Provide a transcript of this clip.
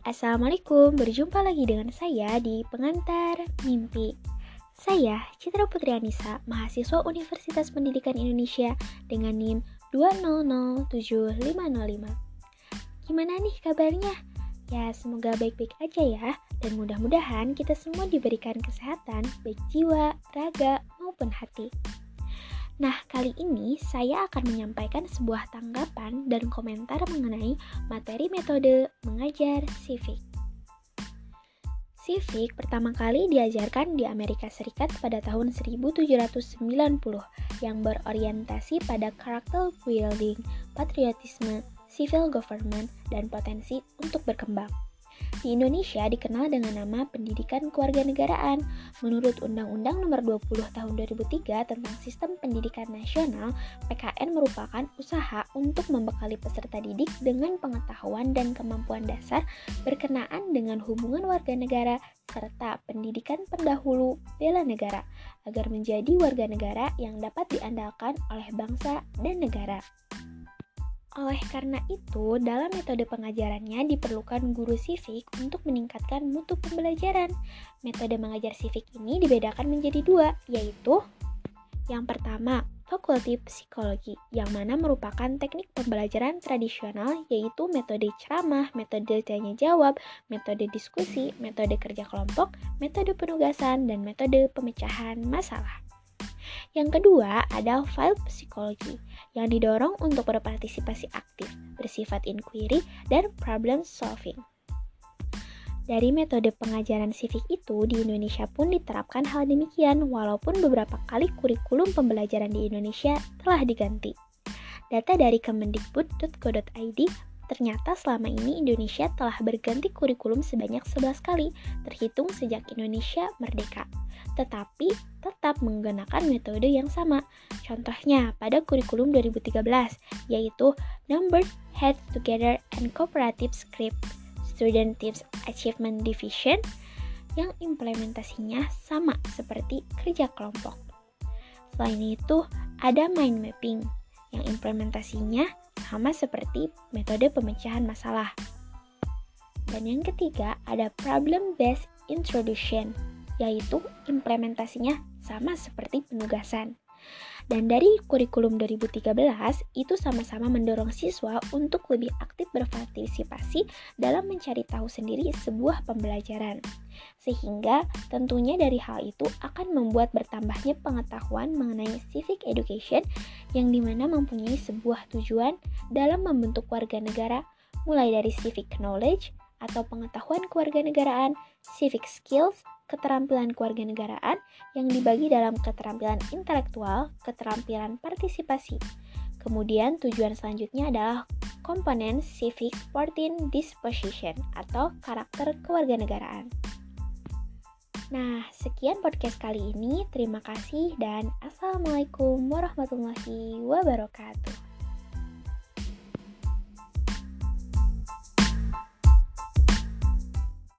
Assalamualaikum, berjumpa lagi dengan saya di Pengantar Mimpi. Saya Citra Putri Anisa, mahasiswa Universitas Pendidikan Indonesia dengan NIM 2007505. Gimana nih kabarnya? Ya, semoga baik-baik aja ya, dan mudah-mudahan kita semua diberikan kesehatan baik jiwa, raga, maupun hati. Nah, kali ini saya akan menyampaikan sebuah tanggapan dan komentar mengenai materi metode mengajar civic. Civic pertama kali diajarkan di Amerika Serikat pada tahun 1790 yang berorientasi pada character building, patriotisme, civil government, dan potensi untuk berkembang. Di Indonesia dikenal dengan nama Pendidikan Kewarganegaraan. Menurut Undang-Undang Nomor 20 Tahun 2003 tentang Sistem Pendidikan Nasional, PKN merupakan usaha untuk membekali peserta didik dengan pengetahuan dan kemampuan dasar berkenaan dengan hubungan warga negara serta pendidikan pendahulu bela negara agar menjadi warga negara yang dapat diandalkan oleh bangsa dan negara. Oleh karena itu, dalam metode pengajarannya diperlukan guru civic untuk meningkatkan mutu pembelajaran. Metode mengajar civic ini dibedakan menjadi dua, yaitu yang pertama, fakultatif psikologi, yang mana merupakan teknik pembelajaran tradisional, yaitu metode ceramah, metode tanya jawab, metode diskusi, metode kerja kelompok, metode penugasan, dan metode pemecahan masalah. Yang kedua, ada field psikologi yang didorong untuk berpartisipasi aktif, bersifat inquiry, dan problem solving. Dari metode pengajaran civic itu, di Indonesia pun diterapkan hal demikian, walaupun beberapa kali kurikulum pembelajaran di Indonesia telah diganti. Data dari kemendikbud.go.id, ternyata selama ini Indonesia telah berganti kurikulum sebanyak 11 kali, terhitung sejak Indonesia merdeka. Tetapi tetap menggunakan metode yang sama. Contohnya pada kurikulum 2013, yaitu Numbered Heads Together and Cooperative Script, Student Teams Achievement Division, yang implementasinya sama seperti kerja kelompok. Selain itu, ada mind mapping, yang implementasinya sama seperti metode pemecahan masalah. Dan yang ketiga, ada problem-based introduction, yaitu implementasinya sama seperti penugasan. Dan dari kurikulum 2013, itu sama-sama mendorong siswa untuk lebih aktif berpartisipasi dalam mencari tahu sendiri sebuah pembelajaran. Sehingga tentunya dari hal itu akan membuat bertambahnya pengetahuan mengenai civic education yang dimana mempunyai sebuah tujuan dalam membentuk warga negara, mulai dari civic knowledge atau pengetahuan kewarganegaraan, civic skills, keterampilan kewarganegaraan yang dibagi dalam keterampilan intelektual, keterampilan partisipasi. Kemudian tujuan selanjutnya adalah komponen civic supporting disposition atau karakter kewarganegaraan. Nah, sekian podcast kali ini. Terima kasih dan Assalamualaikum warahmatullahi wabarakatuh.